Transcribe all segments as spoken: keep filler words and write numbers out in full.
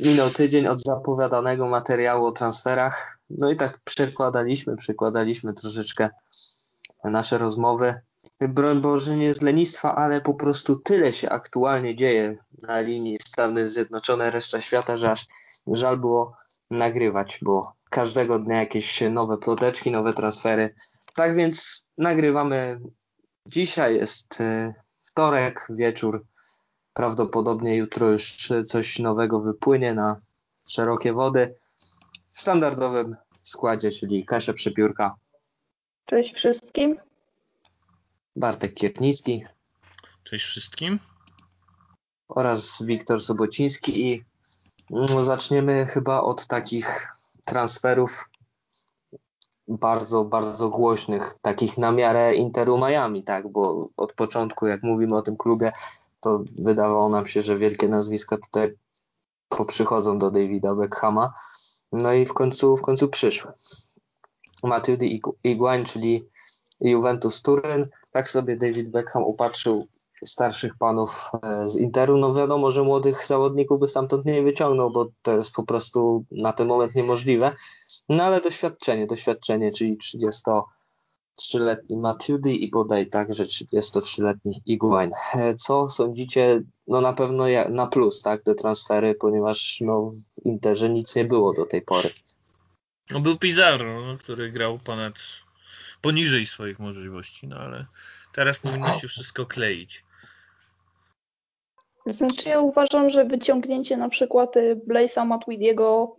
Minął tydzień od zapowiadanego materiału o transferach. No i tak przekładaliśmy, przekładaliśmy troszeczkę nasze rozmowy. Broń Boże, nie z lenistwa, ale po prostu tyle się aktualnie dzieje na linii Stany Zjednoczone, reszta świata, że aż żal było nagrywać, bo każdego dnia jakieś nowe ploteczki, nowe transfery. Tak więc nagrywamy. Dzisiaj jest wtorek, wieczór. Prawdopodobnie jutro już coś nowego wypłynie na szerokie wody. W standardowym składzie, czyli Kasia Przepiórka. Cześć wszystkim. Bartek Kiernicki. Cześć wszystkim. Oraz Wiktor Sobociński. I no, zaczniemy chyba od takich transferów bardzo, bardzo głośnych. Takich na miarę Interu Miami, tak? Bo od początku, jak mówimy o tym klubie, to wydawało nam się, że wielkie nazwiska tutaj poprzychodzą do Davida Beckhama. No i w końcu, w końcu przyszły. Matuidi i Higuaín, czyli Juventus Turyn. Tak sobie David Beckham upatrzył starszych panów z Interu. No wiadomo, że młodych zawodników by stamtąd nie wyciągnął, bo to jest po prostu na ten moment niemożliwe. No ale doświadczenie, doświadczenie, czyli trzydziestotrzyletni Matuidi i bodaj także trzydziestotrzyletni Higuaín. Co sądzicie? No na pewno na plus, tak, te transfery, ponieważ no, w Interze nic nie było do tej pory. No był Pizarro, który grał ponad poniżej swoich możliwości, no ale teraz powinno się wszystko kleić. Znaczy ja uważam, że wyciągnięcie na przykład Blaise'a Matuidiego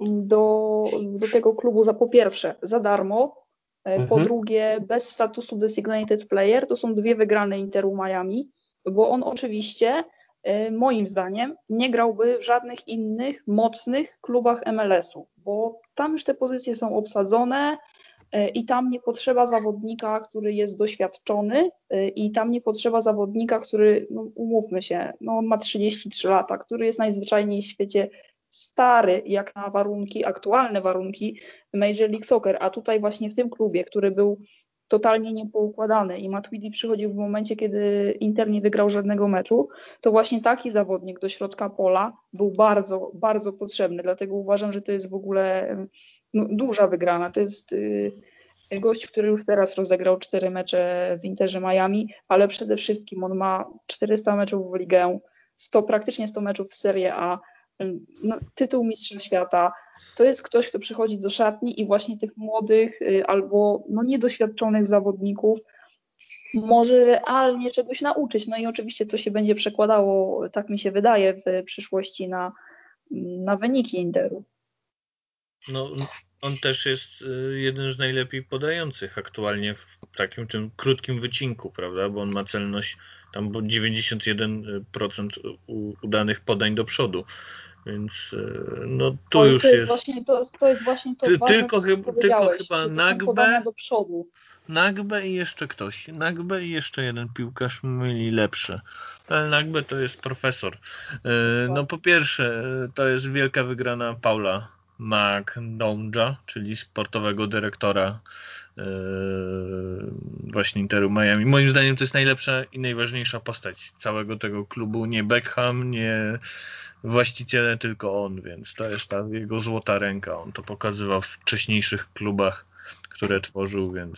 do, do tego klubu za po pierwsze za darmo, po mhm. drugie bez statusu designated player, to są dwie wygrane Interu Miami, bo on oczywiście moim zdaniem nie grałby w żadnych innych mocnych klubach M L S-u, bo tam już te pozycje są obsadzone i tam nie potrzeba zawodnika, który jest doświadczony i tam nie potrzeba zawodnika, który, no umówmy się, no on ma trzydzieści trzy lata, który jest najzwyczajniej w świecie stary jak na warunki, aktualne warunki Major League Soccer, a tutaj właśnie w tym klubie, który był totalnie niepoukładany i Matuidi przychodził w momencie, kiedy Inter nie wygrał żadnego meczu, to właśnie taki zawodnik do środka pola był bardzo, bardzo potrzebny, dlatego uważam, że to jest w ogóle no, duża wygrana, to jest yy, gość, który już teraz rozegrał cztery mecze w Interze Miami, ale przede wszystkim on ma czterysta meczów w ligę, sto, praktycznie sto meczów w Serie A, no, tytuł mistrza świata. To jest ktoś, kto przychodzi do szatni i właśnie tych młodych albo no, niedoświadczonych zawodników może realnie czegoś nauczyć. No i oczywiście to się będzie przekładało, tak mi się wydaje, w przyszłości na, na wyniki Interu. No, on też jest jeden z najlepiej podających aktualnie w takim tym krótkim wycinku, prawda? Bo on ma celność tam dziewięćdziesiąt jeden procent udanych podań do przodu. Więc no tu Oj, już to jest, jest... Właśnie, to, to jest właśnie to Ty, ważne, tylko, chyb, tylko chyba Nagbę do przodu. Nagbę i jeszcze ktoś. Nagbę i jeszcze jeden piłkarz myli lepsze. Ale Nagbę to jest profesor. No po pierwsze to jest wielka wygrana Paula McDonja, czyli sportowego dyrektora właśnie Interu Miami. Moim zdaniem to jest najlepsza i najważniejsza postać całego tego klubu. Nie Beckham, nie właściciele, tylko on, więc to jest ta jego złota ręka. On to pokazywał w wcześniejszych klubach, które tworzył, więc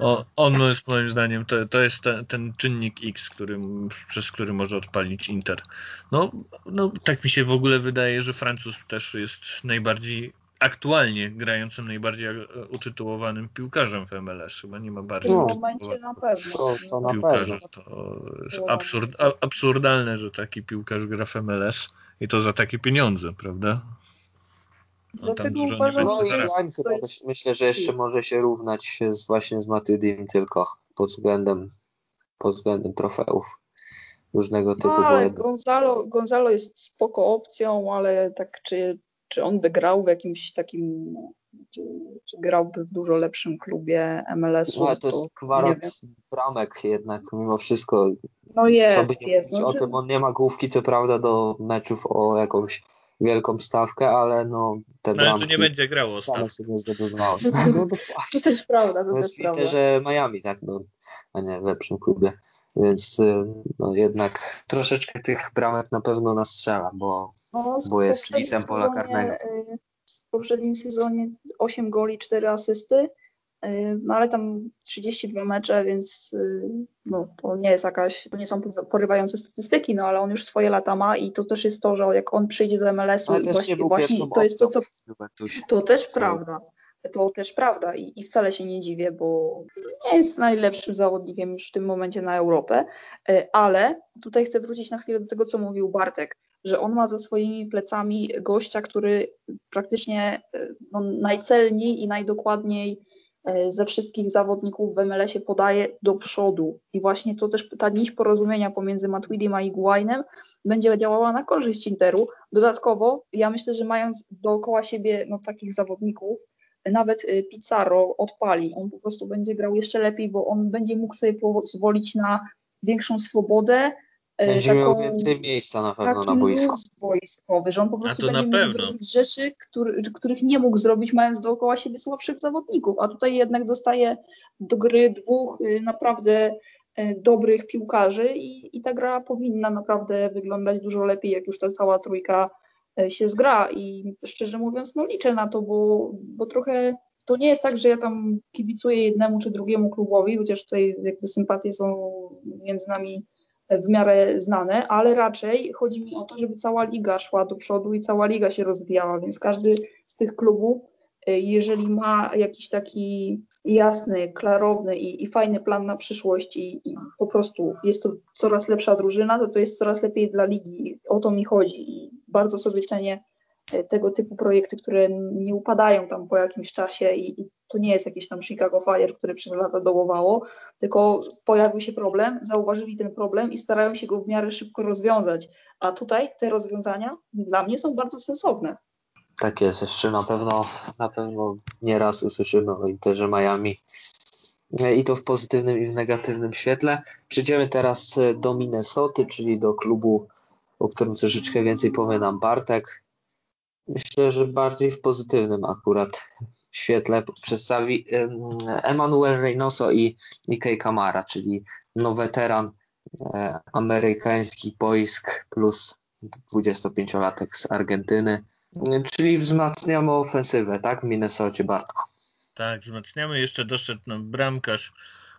o, on jest moim zdaniem, to, to jest te, ten czynnik X, który, przez który może odpalić Inter. No, no, tak mi się w ogóle wydaje, że Francuz też jest najbardziej aktualnie grającym najbardziej utytułowanym piłkarzem w M L S. Chyba nie ma bardziej no, utytułowanego to, to na piłkarza. Pewno. To jest absurd, a, absurdalne, że taki piłkarz gra w M L S i to za takie pieniądze, prawda? No, dlatego uważam, no i Higuaín chyba jest... myślę, że jeszcze może się równać z, właśnie z Matuidim tylko pod względem, pod względem trofeów różnego typu. No, Gonzalo, Gonzalo jest spoko opcją, ale tak czy Czy on by grał w jakimś takim, czy, czy grałby w dużo lepszym klubie M L S-u? No, ale to jest kwarant bramek jednak mimo wszystko. No jest, co jest. No, o czy... tym on nie ma główki, co prawda, do meczów o jakąś wielką stawkę, ale no te no, bramki... No nie będzie grało. Same sobie nie zdobywały. No, to też prawda, to, to też prawda. Że Miami, tak, no, a nie w lepszym klubie. Więc no, jednak troszeczkę tych bramek na pewno nastrzela, bo, no, bo jest lisem pola karnego. W poprzednim sezonie osiem goli, cztery asysty, no ale tam trzydzieści dwa mecze, więc no, to nie jest jakaś, to nie są porywające statystyki, no ale on już swoje lata ma i to też jest to, że jak on przyjdzie do M L S-u ale i właśnie, właśnie to jest to, co... To też prawda. To też prawda I, i wcale się nie dziwię, bo nie jest najlepszym zawodnikiem już w tym momencie na Europę, ale tutaj chcę wrócić na chwilę do tego, co mówił Bartek, że on ma za swoimi plecami gościa, który praktycznie no, najcelniej i najdokładniej ze wszystkich zawodników w M L S-ie podaje do przodu. I właśnie to też ta nić porozumienia pomiędzy Matuidim a Higuainem będzie działała na korzyść Interu. Dodatkowo ja myślę, że mając dookoła siebie no, takich zawodników, nawet Pizarro odpali, on po prostu będzie grał jeszcze lepiej, bo on będzie mógł sobie pozwolić na większą swobodę. Będzie taką, miał więcej miejsca na pewno na boisku. Wojskowy, że on po prostu będzie mógł zrobić rzeczy, który, których nie mógł zrobić, mając dookoła siebie słabszych zawodników, a tutaj jednak dostaje do gry dwóch naprawdę dobrych piłkarzy i, i ta gra powinna naprawdę wyglądać dużo lepiej, jak już ta cała trójka się zgra i szczerze mówiąc no liczę na to, bo, bo trochę to nie jest tak, że ja tam kibicuję jednemu czy drugiemu klubowi, chociaż tutaj jakby sympatie są między nami w miarę znane, ale raczej chodzi mi o to, żeby cała liga szła do przodu i cała liga się rozwijała, więc każdy z tych klubów, jeżeli ma jakiś taki jasny, klarowny i, i fajny plan na przyszłość i, i po prostu jest to coraz lepsza drużyna, to to jest coraz lepiej dla ligi. O to mi chodzi i bardzo sobie cenię tego typu projekty, które nie upadają tam po jakimś czasie i, i to nie jest jakieś tam Chicago Fire, które przez lata dołowało, tylko pojawił się problem, zauważyli ten problem i starają się go w miarę szybko rozwiązać, a tutaj te rozwiązania dla mnie są bardzo sensowne. Tak jest, jeszcze na pewno na pewno nieraz usłyszymy o Interze Miami i to w pozytywnym i w negatywnym świetle. Przejdziemy teraz do Minnesoty, czyli do klubu, o którym troszeczkę więcej powie nam Bartek. Myślę, że bardziej w pozytywnym akurat świetle przedstawi Emanuel Reynoso i Kei Kamara, czyli no weteran amerykańskich boisk plus dwudziestopięciolatek z Argentyny. Czyli wzmacniamy ofensywę, tak? W Minnesocie, Bartku. Tak, wzmacniamy. Jeszcze doszedł nam bramkarz,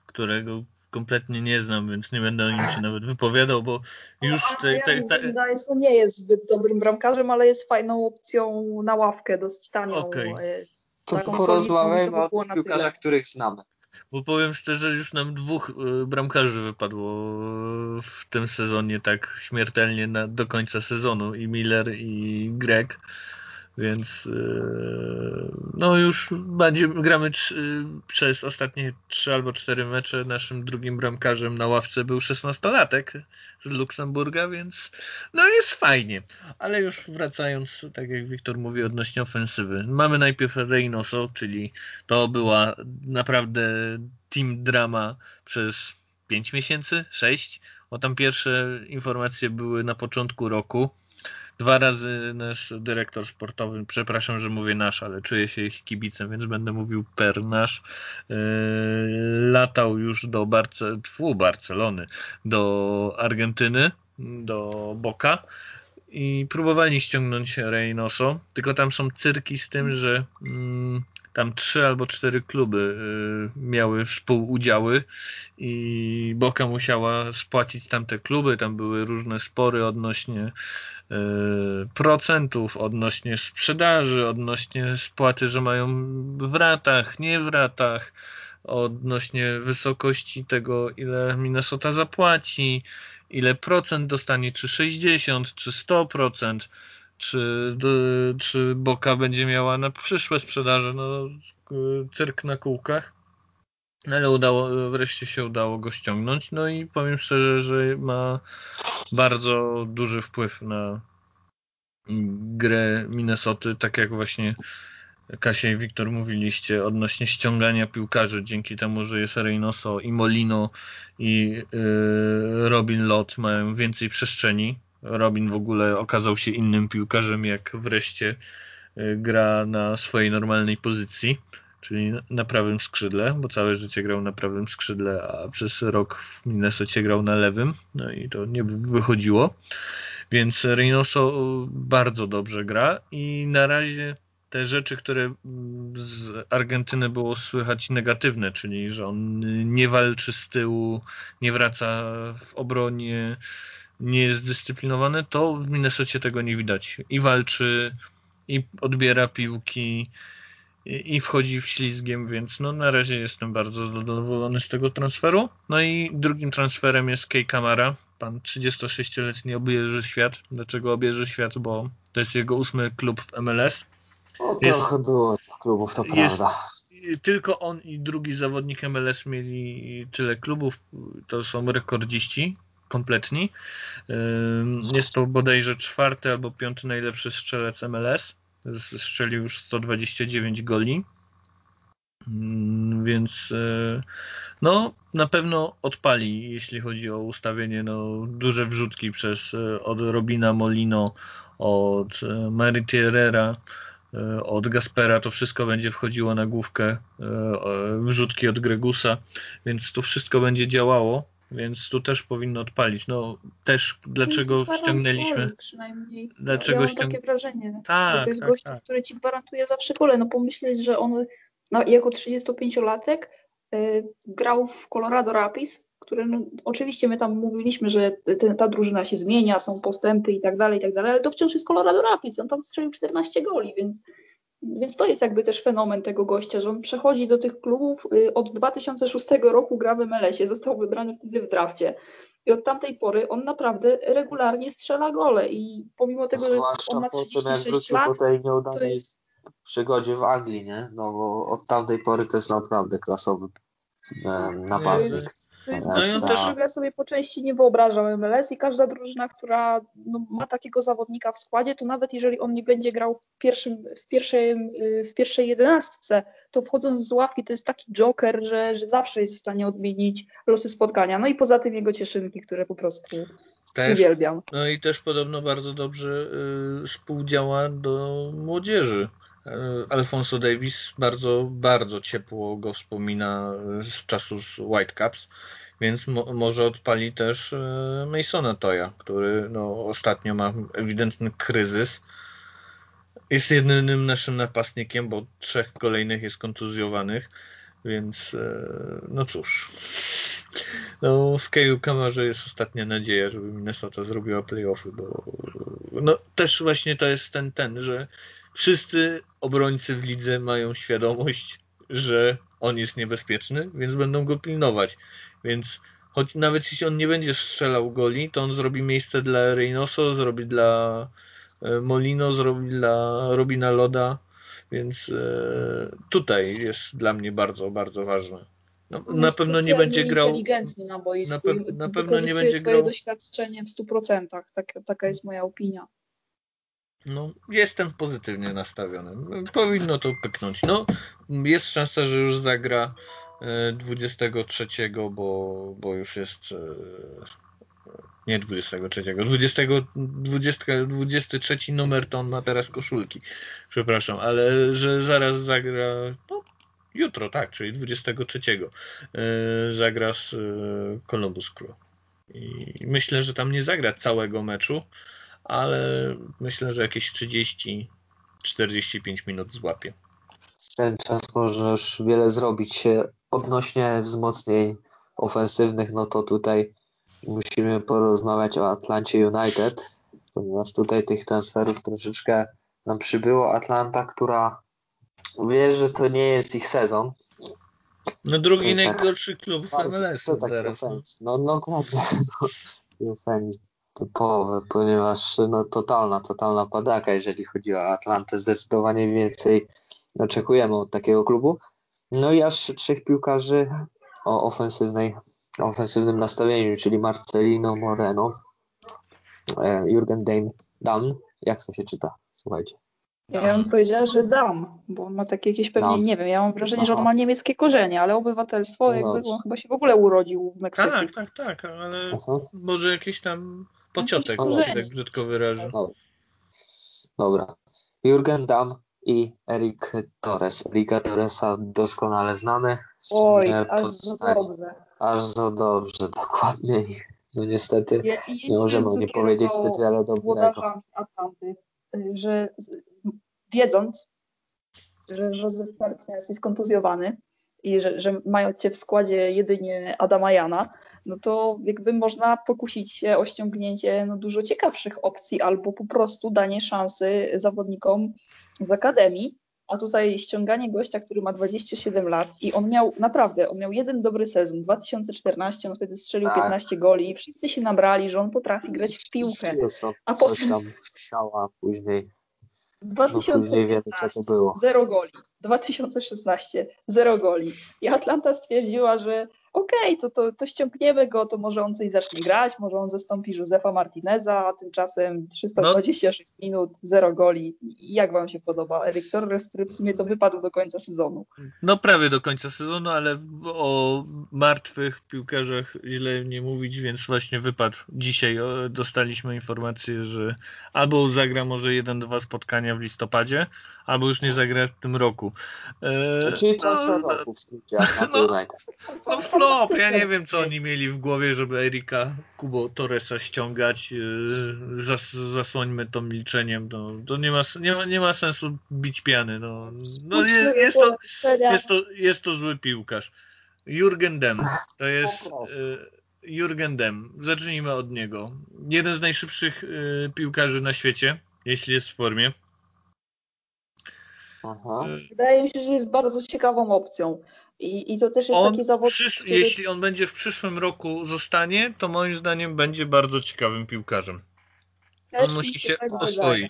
którego kompletnie nie znam, więc nie będę o nim się nawet wypowiadał, bo już... Te, te, te... to nie jest zbyt dobrym bramkarzem, ale jest fajną opcją na ławkę, dosyć tanią. Okej. Okay. To porozmawiajmy o piłkarzach, których znamy. Bo powiem szczerze, już nam dwóch bramkarzy wypadło w tym sezonie tak śmiertelnie na, do końca sezonu. I Miller, i Greg. Więc yy, no już będziemy, gramy tr- przez ostatnie trzy albo cztery mecze. Naszym drugim bramkarzem na ławce był szesnastolatek z Luksemburga, więc no jest fajnie. Ale już wracając, tak jak Wiktor mówi, odnośnie ofensywy. Mamy najpierw Reynoso, czyli to była naprawdę team drama przez pięć miesięcy, sześć. O tam pierwsze informacje były na początku roku. Dwa razy nasz dyrektor sportowy, przepraszam, że mówię nasz, ale czuję się ich kibicem, więc będę mówił per nasz, yy, latał już do Barce- tfu, Barcelony, do Argentyny, do Boca i próbowali ściągnąć Reynoso, tylko tam są cyrki z tym, że yy, tam trzy albo cztery kluby y, miały współudziały i Boca musiała spłacić tamte kluby. Tam były różne spory odnośnie y, procentów, odnośnie sprzedaży, odnośnie spłaty, że mają w ratach, nie w ratach, odnośnie wysokości tego, ile Minnesota zapłaci, ile procent dostanie, czy sześćdziesiąt, czy sto procent. Czy, czy Boca będzie miała na przyszłe sprzedaże, no cyrk na kółkach, ale udało, wreszcie się udało go ściągnąć, no i powiem szczerze, że ma bardzo duży wpływ na grę Minnesoty, tak jak właśnie Kasia i Wiktor mówiliście odnośnie ściągania piłkarzy, dzięki temu, że jest Reynoso i Molino i yy, Robin Lod mają więcej przestrzeni. Robin w ogóle okazał się innym piłkarzem, jak wreszcie gra na swojej normalnej pozycji. czyli na prawym skrzydle, bo całe życie grał na prawym skrzydle, a przez rok w Minnesocie grał na lewym, no i to nie wychodziło. Więc Reynoso bardzo dobrze gra i na razie te rzeczy, które z Argentyny było słychać negatywne, czyli że on nie walczy z tyłu, nie wraca w obronie, nie jest zdyscyplinowany, to w Minnesocie tego nie widać. I walczy, i odbiera piłki, i wchodzi w ślizgiem, więc no na razie jestem bardzo zadowolony z tego transferu. No i drugim transferem jest Kei Kamara. Pan trzydziestosześcioletni obierze świat. Dlaczego obierze świat? Bo to jest jego ósmy klub w M L S. No trochę jest, było tych klubów, to prawda. Jest, tylko on i drugi zawodnik M L S mieli tyle klubów. To są rekordziści kompletni. Jest to bodajże czwarty albo piąty najlepszy strzelec M L S. Strzelił już sto dwadzieścia dziewięć goli. Więc no na pewno odpali, jeśli chodzi o ustawienie. No, duże wrzutki przez od Robina Molino, od Maritierera, od Gaspera, to wszystko będzie wchodziło na główkę, wrzutki od Gregusa, więc to wszystko będzie działało, więc tu też powinno odpalić. No też dlaczego ściągnęliśmy... przynajmniej. Dlaczego ja mam ściąg... takie wrażenie, tak, że to jest tak, gość, tak. który ci gwarantuje zawsze pole. No pomyśleć, że on no, jako trzydziestopięciolatek y, grał w Colorado Rapids, który no, oczywiście my tam mówiliśmy, że te, ta drużyna się zmienia, są postępy i tak dalej, i tak dalej, ale to wciąż jest Colorado Rapids, on tam strzelił czternaście goli, więc, więc to jest jakby też fenomen tego gościa, że on przechodzi do tych klubów, y, od dwa tysiące szóstego roku gra w M L S-ie, został wybrany wtedy w drafcie i od tamtej pory on naprawdę regularnie strzela gole i pomimo tego, że on ma trzydzieści sześć lat, to jest... przygodzie w Anglii, nie? No bo od tamtej pory to jest naprawdę klasowy e, napastnik. To jest, to jest, no ja też ja sobie po części nie wyobrażam M L S i każda drużyna, która no, ma takiego zawodnika w składzie, to nawet jeżeli on nie będzie grał w, pierwszym, w, pierwszym, w pierwszej jedenastce, to wchodząc z ławki to jest taki joker, że, że zawsze jest w stanie odmienić losy spotkania. No i poza tym jego cieszynki, które po prostu... Też, uwielbiam. No i też podobno bardzo dobrze y, współdziała do młodzieży. Y, Alfonso Davis bardzo, bardzo ciepło go wspomina z czasu z Whitecaps, więc mo- może odpali też y, Masona Toya, który no, ostatnio ma ewidentny kryzys. Jest jedynym naszym napastnikiem, bo trzech kolejnych jest kontuzjowanych, więc y, no cóż... No, w Keju Kamarze jest ostatnia nadzieja, żeby Minnesota zrobiła play-offy, bo no, też właśnie to jest ten, ten, że wszyscy obrońcy w lidze mają świadomość, że on jest niebezpieczny, więc będą go pilnować. Więc choć nawet jeśli on nie będzie strzelał goli, to on zrobi miejsce dla Reynoso, zrobi dla Molino, zrobi dla Robina Loda, więc e, tutaj jest dla mnie bardzo, bardzo ważne. No, na pewno nie będzie grał inteligentny na boisku, na, pe- na pewno nie będzie swoje grał... doświadczenie w stu procentach, tak, taka jest moja opinia. No, jestem pozytywnie nastawiony, powinno to pyknąć. No, jest szansa, że już zagra dwudziestego trzeciego, bo, bo już jest nie dwudziestego trzeciego, dwudziesty, dwudziesty, dwudziesty trzeci numer to on ma teraz koszulki, przepraszam, ale że zaraz zagra, no, jutro, tak, czyli dwudziestego trzeciego yy, zagra z yy, Columbus Crew. I myślę, że tam nie zagra całego meczu, ale myślę, że jakieś trzydzieści czterdzieści pięć minut złapie. Ten czas możesz wiele zrobić. Odnośnie wzmocnień ofensywnych, no to tutaj musimy porozmawiać o Atlancie United, ponieważ tutaj tych transferów troszeczkę nam przybyło. Atlanta, która wiesz, że to nie jest ich sezon. No drugi no, tak. najgorszy klub w M L S to tak teraz. No dokładnie. No, no, typowe, ponieważ no, totalna, totalna padaka, jeżeli chodzi o Atlantę. Zdecydowanie więcej oczekujemy od takiego klubu. No i aż trzech piłkarzy o ofensywnej, ofensywnym nastawieniu, czyli Marcelino Moreno, Jürgen Damm, Damm, jak to się czyta? Słuchajcie. Ja bym powiedziała, że Damm, bo on ma takie jakieś pewnie, Damm. nie wiem, ja mam wrażenie, Aha. że on ma niemieckie korzenie, ale obywatelstwo jakby, on chyba się w ogóle urodził w Meksyku. Tak, tak, tak, ale Aha. może jakiś tam pociotek, tak brzydko wyrażę. Dobra, Jürgen Damm i Erick Torres. Ericka Torresa doskonale znamy. Oj, aż za dobrze. Aż za dobrze, dokładnie. No niestety ja, nie możemy nie powiedzieć tak wiele dobrego. Atlanty, że wiedząc, że Joseph Martinez jest kontuzjowany i że, że mają cię w składzie jedynie Adama Jana, no to jakby można pokusić się o ściągnięcie no, dużo ciekawszych opcji albo po prostu danie szansy zawodnikom z akademii, a tutaj ściąganie gościa, który ma dwadzieścia siedem lat i on miał, naprawdę, on miał jeden dobry sezon, dwa tysiące czternaście, no wtedy strzelił tak. piętnaście goli i wszyscy się nabrali, że on potrafi grać w piłkę. A potem... Coś tam chciała później. dwa tysiące piętnaście, to było. zero goli. dwa tysiące szesnaście, zero goli. I Atlanta stwierdziła, że okej, okay, to, to, to ściągniemy go, to może on coś zacznie grać, może on zastąpi Josefa Martineza, a tymczasem trzysta dwadzieścia sześć no. minut, zero goli. I jak wam się podoba Erick Torres, który w sumie to wypadł do końca sezonu? No prawie do końca sezonu, ale o martwych piłkarzach źle nie mówić, więc właśnie wypadł. Dzisiaj dostaliśmy informację, że albo zagra może jeden, dwa spotkania w listopadzie, albo już nie zagra w tym roku. Eee, Czyli transfer no, roku w skrócie Atlanta United. No, no flop, ja nie wiem co oni mieli w głowie, żeby Ericka Kubo Torresa ściągać. Eee, zas, zasłońmy to milczeniem. No, to nie ma, nie, ma, nie ma sensu bić piany. No, no jest, jest, to, jest, to, jest to zły piłkarz. Jürgen Damm. To jest... Eee, Jürgen Damm. Zacznijmy od niego. Jeden z najszybszych eee, piłkarzy na świecie, jeśli jest w formie. Aha. Wydaje mi się, że jest bardzo ciekawą opcją. I, i to też jest on taki zawodnik, przysz- który... Jeśli on będzie w przyszłym roku zostanie, to moim zdaniem będzie bardzo ciekawym piłkarzem. Też on musi się tak oswoić. Wydaje.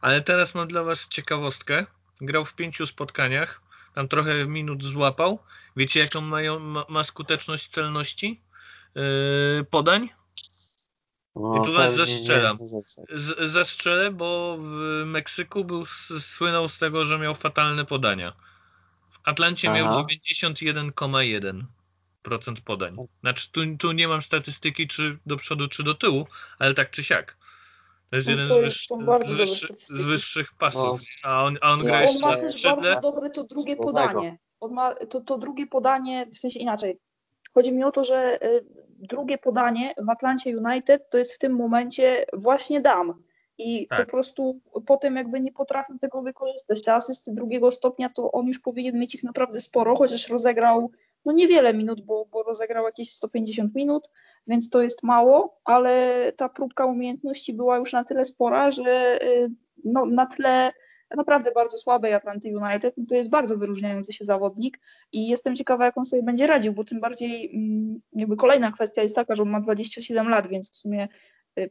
Ale teraz mam dla was ciekawostkę. Grał w pięciu spotkaniach. Tam trochę minut złapał. Wiecie jaką mają, ma, ma skuteczność celności yy, podań? No, i tu was zastrzelam. Z, zastrzelę, bo w Meksyku był, słynął z tego, że miał fatalne podania. W Atlancie Aha. miał dziewięćdziesiąt jeden przecinek jeden procent podań. Znaczy tu, tu nie mam statystyki czy do przodu, czy do tyłu, ale tak czy siak. To jest no jeden to jest z, wyższy, z wyższych pasów. A on, a on, no, gra on ma też bardzo dobre to drugie podanie. On ma to, to drugie podanie, w sensie inaczej. Chodzi mi o to, że drugie podanie w Atlancie United to jest w tym momencie właśnie Damm. I tak. po prostu potem jakby nie potrafił tego wykorzystać. Te asysty drugiego stopnia to on już powinien mieć ich naprawdę sporo, chociaż rozegrał no niewiele minut, bo, bo rozegrał jakieś sto pięćdziesiąt minut, więc to jest mało, ale ta próbka umiejętności była już na tyle spora, że no, na tle... naprawdę bardzo słabej Atlanty United, to jest bardzo wyróżniający się zawodnik i jestem ciekawa, jak on sobie będzie radził, bo tym bardziej jakby kolejna kwestia jest taka, że on ma dwadzieścia siedem lat, więc w sumie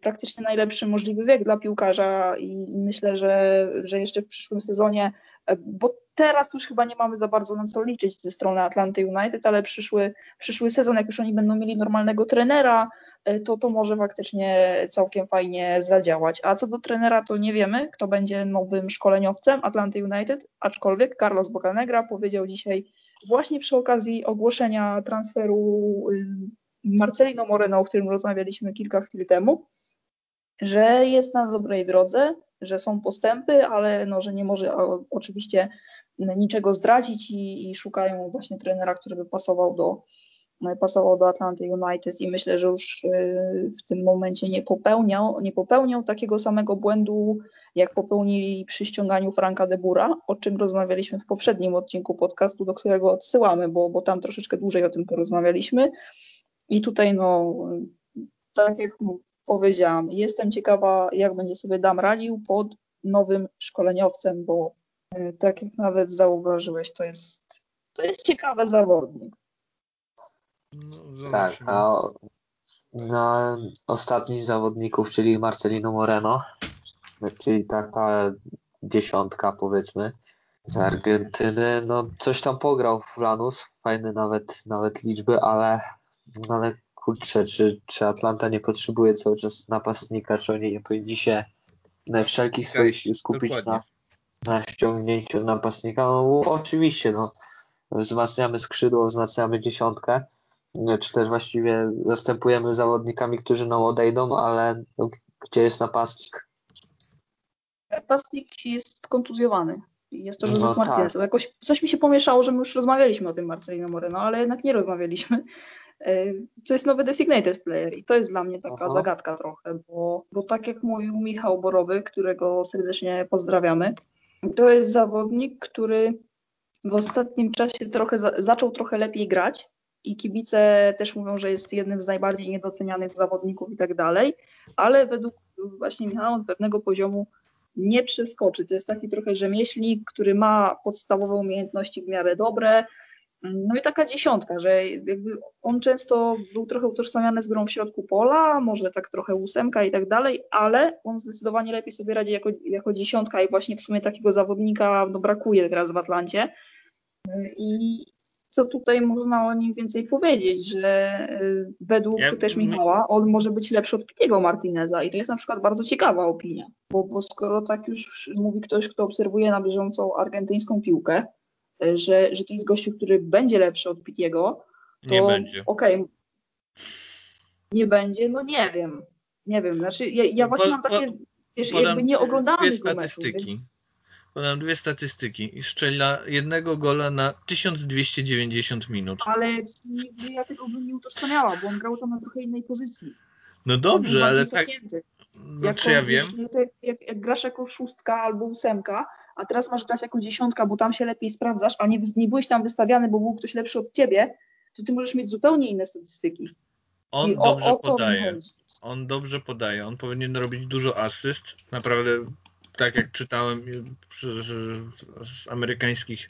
praktycznie najlepszy możliwy wiek dla piłkarza i myślę, że, że jeszcze w przyszłym sezonie, bo teraz już chyba nie mamy za bardzo na co liczyć ze strony Atlanty United, ale przyszły, przyszły sezon, jak już oni będą mieli normalnego trenera, to to może faktycznie całkiem fajnie zadziałać. A co do trenera, to nie wiemy, kto będzie nowym szkoleniowcem Atlanty United, aczkolwiek Carlos Bocanegra powiedział dzisiaj właśnie przy okazji ogłoszenia transferu Marcelino Moreno, o którym rozmawialiśmy kilka chwil temu, że jest na dobrej drodze, że są postępy, ale no, że nie może o, oczywiście niczego zdradzić i, i szukają właśnie trenera, który by pasował do, pasował do Atlanty United i myślę, że już w tym momencie nie popełniał, nie popełniał takiego samego błędu, jak popełnili przy ściąganiu Franka de Boera, o czym rozmawialiśmy w poprzednim odcinku podcastu, do którego odsyłamy, bo, bo tam troszeczkę dłużej o tym porozmawialiśmy. I tutaj, no, tak jak powiedziałam, jestem ciekawa, jak będzie sobie Damm radził pod nowym szkoleniowcem, bo tak jak nawet zauważyłeś, to jest, to jest ciekawy zawodnik. No, tak, a na ostatnich zawodników, czyli Marcelino Moreno, czyli taka dziesiątka, powiedzmy, z Argentyny, no coś tam pograł w Lanús, fajne nawet, nawet liczby, ale... No ale kurczę, czy, czy Atlanta nie potrzebuje cały czas napastnika, czy oni nie powinni się na wszelkich swoich sił skupić na, na ściągnięciu napastnika? No oczywiście, no wzmacniamy skrzydło, wzmacniamy dziesiątkę, czy też właściwie zastępujemy zawodnikami, którzy nam odejdą, ale no, gdzie jest napastnik? Napastnik jest kontuzjowany. Jest to Josef no, Martinez. Tak. Jakoś coś mi się pomieszało, że my już rozmawialiśmy o tym Marcelino Moreno, ale jednak nie rozmawialiśmy. To jest nowy designated player i to jest dla mnie taka Aha. zagadka trochę, bo, bo tak jak mówił Michał Borowy, którego serdecznie pozdrawiamy, to jest zawodnik, który w ostatnim czasie trochę za, zaczął trochę lepiej grać i kibice też mówią, że jest jednym z najbardziej niedocenianych zawodników i tak dalej, ale według właśnie Michała od pewnego poziomu nie przeskoczy. To jest taki trochę rzemieślnik, który ma podstawowe umiejętności w miarę dobre. No i taka dziesiątka, że jakby on często był trochę utożsamiany z grą w środku pola, może tak trochę ósemka i tak dalej, ale on zdecydowanie lepiej sobie radzi jako, jako dziesiątka i właśnie w sumie takiego zawodnika no, brakuje teraz w Atlancie. I co tutaj można o nim więcej powiedzieć, że według ja, też Michała on może być lepszy od Piquego Martineza i to jest na przykład bardzo ciekawa opinia, bo, bo skoro tak już mówi ktoś, kto obserwuje na bieżąco argentyńską piłkę, Że, że to jest gościu, który będzie lepszy od Piquego, to nie będzie. Okej, okay, nie będzie, no nie wiem, nie wiem, znaczy ja, ja właśnie po, mam takie, po, wiesz, jakby nie oglądałem tego meczu, więc... Podam dwie statystyki i strzela jednego gola na tysiąc dwieście dziewięćdziesiąt minut. Ale nigdy ja tego bym nie utożsamiała, bo on grał tam na trochę innej pozycji. No dobrze, ale tak... No, jako, czy ja wiem? Jak, jak, jak grasz jako szóstka albo ósemka, a teraz masz grać jako dziesiątka, bo tam się lepiej sprawdzasz, a nie, nie byłeś tam wystawiany, bo był ktoś lepszy od ciebie, to ty możesz mieć zupełnie inne statystyki. On I dobrze o, o podaje. On dobrze podaje. On powinien robić dużo asyst. Naprawdę, tak jak czytałem z amerykańskich,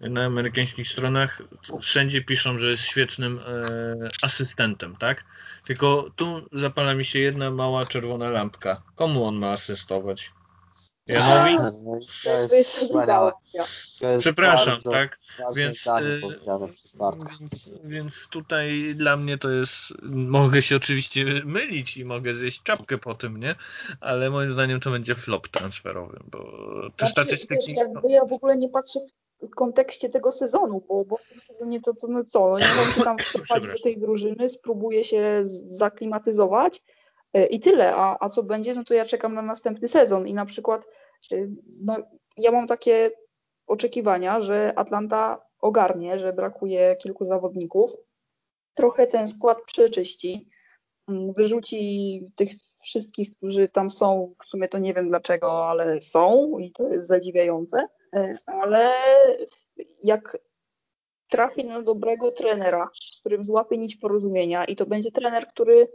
na amerykańskich stronach, wszędzie piszą, że jest świetnym e, asystentem, tak? Tylko tu zapala mi się jedna mała czerwona lampka. Komu on ma asystować? Janowi? To jest wspaniałe. Przepraszam, tak? Więc, więc tutaj dla mnie to jest... Mogę się oczywiście mylić i mogę zjeść czapkę po tym, nie? Ale moim zdaniem to będzie flop transferowy, bo te znaczy, statystyki... Wiesz, ja w ogóle nie patrzę w kontekście tego sezonu, bo, bo w tym sezonie to, to no co? No nie wiem, czy tam wstąpić do tej drużyny, spróbuję się zaklimatyzować i tyle, a, a co będzie, no to ja czekam na następny sezon i na przykład no, ja mam takie oczekiwania, że Atlanta ogarnie, że brakuje kilku zawodników, trochę ten skład przeczyści, wyrzuci tych wszystkich, którzy tam są, w sumie to nie wiem dlaczego, ale są i to jest zadziwiające, ale jak trafi na dobrego trenera, z którym złapie nić porozumienia i to będzie trener, który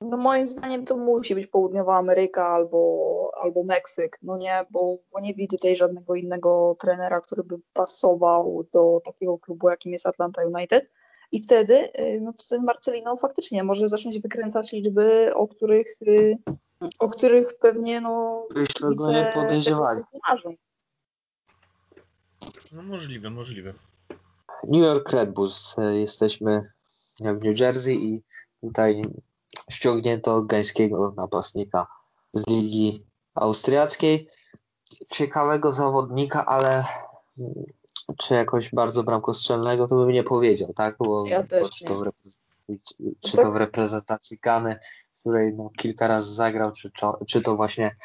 no moim zdaniem to musi być Południowa Ameryka albo, albo Meksyk, no nie, bo, bo nie widzę tutaj żadnego innego trenera, który by pasował do takiego klubu, jakim jest Atlanta United. I wtedy no to ten Marcelino faktycznie może zacząć wykręcać liczby, o których, o których pewnie no nie podejrzewali. No możliwe, możliwe. New York Red Bulls. Jesteśmy w New Jersey i tutaj ściągnięto gańskiego napastnika z ligi austriackiej. Ciekawego zawodnika, ale czy jakoś bardzo bramkostrzelnego, to bym nie powiedział, tak? Bo, ja też bo czy, to w reprezentacji, czy to w reprezentacji Gany, w której no, kilka razy zagrał, czy, czy to właśnie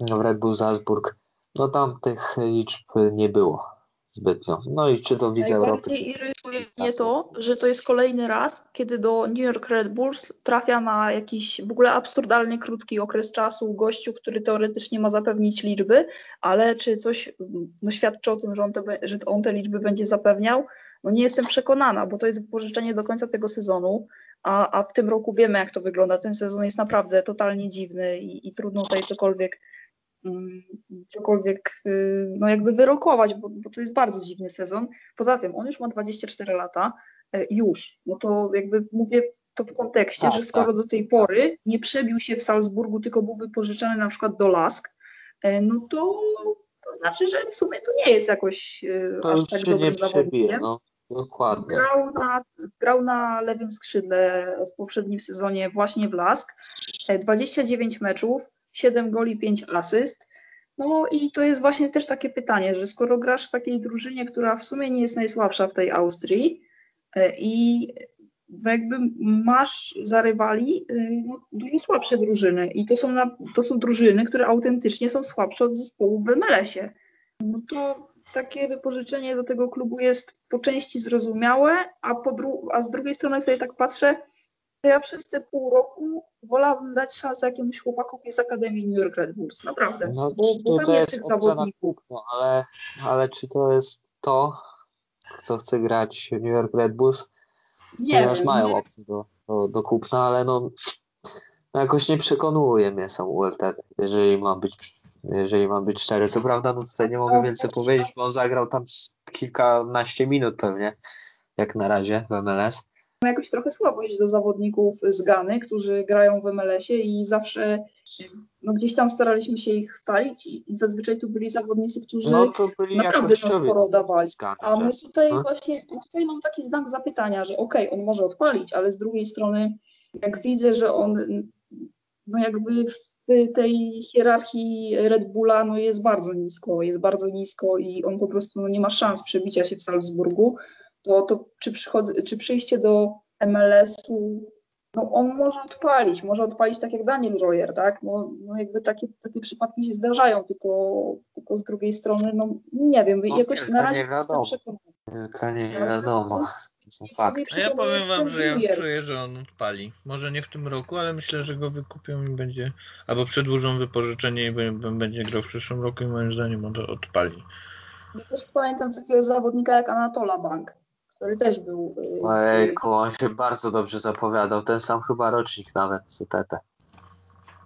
w Red Bull Salzburg, no tam tych liczb nie było zbytnio. No i czy to widzę Europy? Najbardziej irytuje mnie to, że to jest kolejny raz, kiedy do New York Red Bulls trafia na jakiś w ogóle absurdalnie krótki okres czasu gościu, który teoretycznie ma zapewnić liczby, ale czy coś no, świadczy o tym, że on, te, że on te liczby będzie zapewniał? No nie jestem przekonana, bo to jest wypożyczenie do końca tego sezonu, a, a w tym roku wiemy, jak to wygląda. Ten sezon jest naprawdę totalnie dziwny i, i trudno tutaj cokolwiek cokolwiek no jakby wyrokować, bo, bo to jest bardzo dziwny sezon. Poza tym on już ma dwadzieścia cztery lata, już, no to jakby mówię to w kontekście, tak, że skoro tak, do tej pory nie przebił się w Salzburgu, tylko był wypożyczany na przykład do Lask, no to, to znaczy, że w sumie to nie jest jakoś to aż tak dobrym nie przebije, no. Dokładnie. Grał na, grał na lewym skrzydle w poprzednim sezonie właśnie w Lask, dwadzieścia dziewięć meczów, siedem goli, pięć asyst. No i to jest właśnie też takie pytanie, że skoro grasz w takiej drużynie, która w sumie nie jest najsłabsza w tej Austrii i jakby masz za rywali no, dużo słabsze drużyny i to są, na, to są drużyny, które autentycznie są słabsze od zespołu w M L S-ie. No to takie wypożyczenie do tego klubu jest po części zrozumiałe, a, po dru- a z drugiej strony, jak sobie tak patrzę, to ja przez te pół roku wolałabym dać szansę jakiemuś chłopakowi z Akademii New York Red Bulls, naprawdę. No, bo, bo to, to jest, jest opcja na kupno, ale, ale czy to jest to, kto chce grać New York Red Bulls? Nie, ponieważ mają opcję do, do, do kupna, ale no, no jakoś nie przekonuje mnie sam U L T, jeżeli ma być jeżeli mam być szczery. Co prawda, no tutaj nie mogę więcej powiedzieć, bo on zagrał tam kilkanaście minut pewnie, jak na razie w M L S. Mam jakoś trochę słabość do zawodników z Gany, którzy grają w M L S-ie i zawsze no gdzieś tam staraliśmy się ich chwalić i, i zazwyczaj tu byli zawodnicy, którzy no to byli naprawdę sporo dawali. A my tutaj hmm? właśnie, tutaj mam taki znak zapytania, że okej, okay, on może odpalić, ale z drugiej strony jak widzę, że on no jakby w tej hierarchii Red Bulla no jest bardzo nisko, jest bardzo nisko i on po prostu no nie ma szans przebicia się w Salzburgu, to, to czy, przychod- czy przyjście do M L S-u, no on może odpalić, może odpalić tak jak Daniel Royer, tak? No, no jakby takie, takie przypadki się zdarzają, tylko, tylko z drugiej strony, no nie wiem, no, jakoś na razie nie wiadomo. Tylko nie wiadomo, to są fakty. A ja powiem wam, że ja czuję, że on odpali. Może nie w tym roku, ale myślę, że go wykupią i będzie, albo przedłużą wypożyczenie i będzie grał w przyszłym roku i moim zdaniem on odpali. Ja też pamiętam takiego zawodnika jak Anatola Bank, który też był... Ojejku, on się bardzo dobrze zapowiadał, ten sam chyba rocznik nawet, C T T.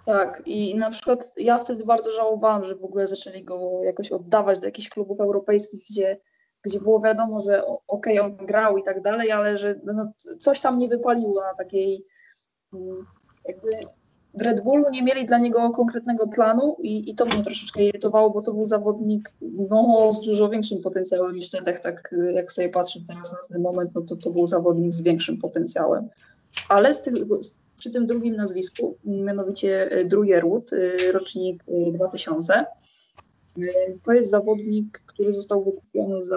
Tak, i na przykład ja wtedy bardzo żałowałam, że w ogóle zaczęli go jakoś oddawać do jakichś klubów europejskich, gdzie, gdzie było wiadomo, że okej, okay, on grał i tak dalej, ale że no, coś tam nie wypaliło na takiej... jakby w Red Bullu nie mieli dla niego konkretnego planu i, i to mnie troszeczkę irytowało, bo to był zawodnik no, z dużo większym potencjałem niż ten, tak jak sobie patrzę teraz na ten moment, no to to był zawodnik z większym potencjałem. Ale z tych, przy tym drugim nazwisku, mianowicie Drujerud, rocznik dwa tysiące, to jest zawodnik, który został wykupiony za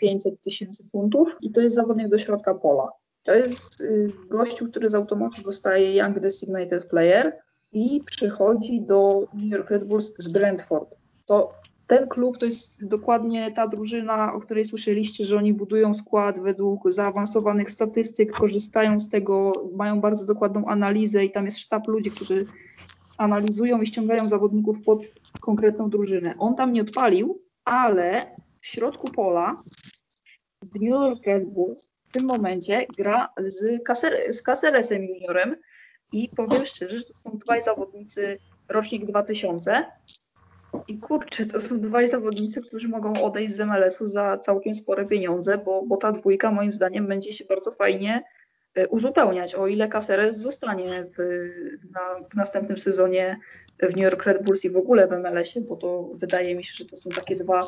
pięćset tysięcy funtów i to jest zawodnik do środka pola. To jest gościu, który z automatu dostaje Young Designated Player i przychodzi do New York Red Bulls z Brentford. To ten klub to jest dokładnie ta drużyna, o której słyszeliście, że oni budują skład według zaawansowanych statystyk, korzystają z tego, mają bardzo dokładną analizę i tam jest sztab ludzi, którzy analizują i ściągają zawodników pod konkretną drużynę. On tam nie odpalił, ale w środku pola w New York Red Bulls w tym momencie gra z, Kaser- z Caceresem juniorem i powiem szczerze, że to są dwaj zawodnicy rocznik dwa tysiące i kurczę, to są dwaj zawodnicy, którzy mogą odejść z M L S-u za całkiem spore pieniądze, bo, bo ta dwójka moim zdaniem będzie się bardzo fajnie uzupełniać, o ile Caceres zostanie w, na, w następnym sezonie w New York Red Bulls i w ogóle w M L S-ie, bo to wydaje mi się, że to są takie dwa,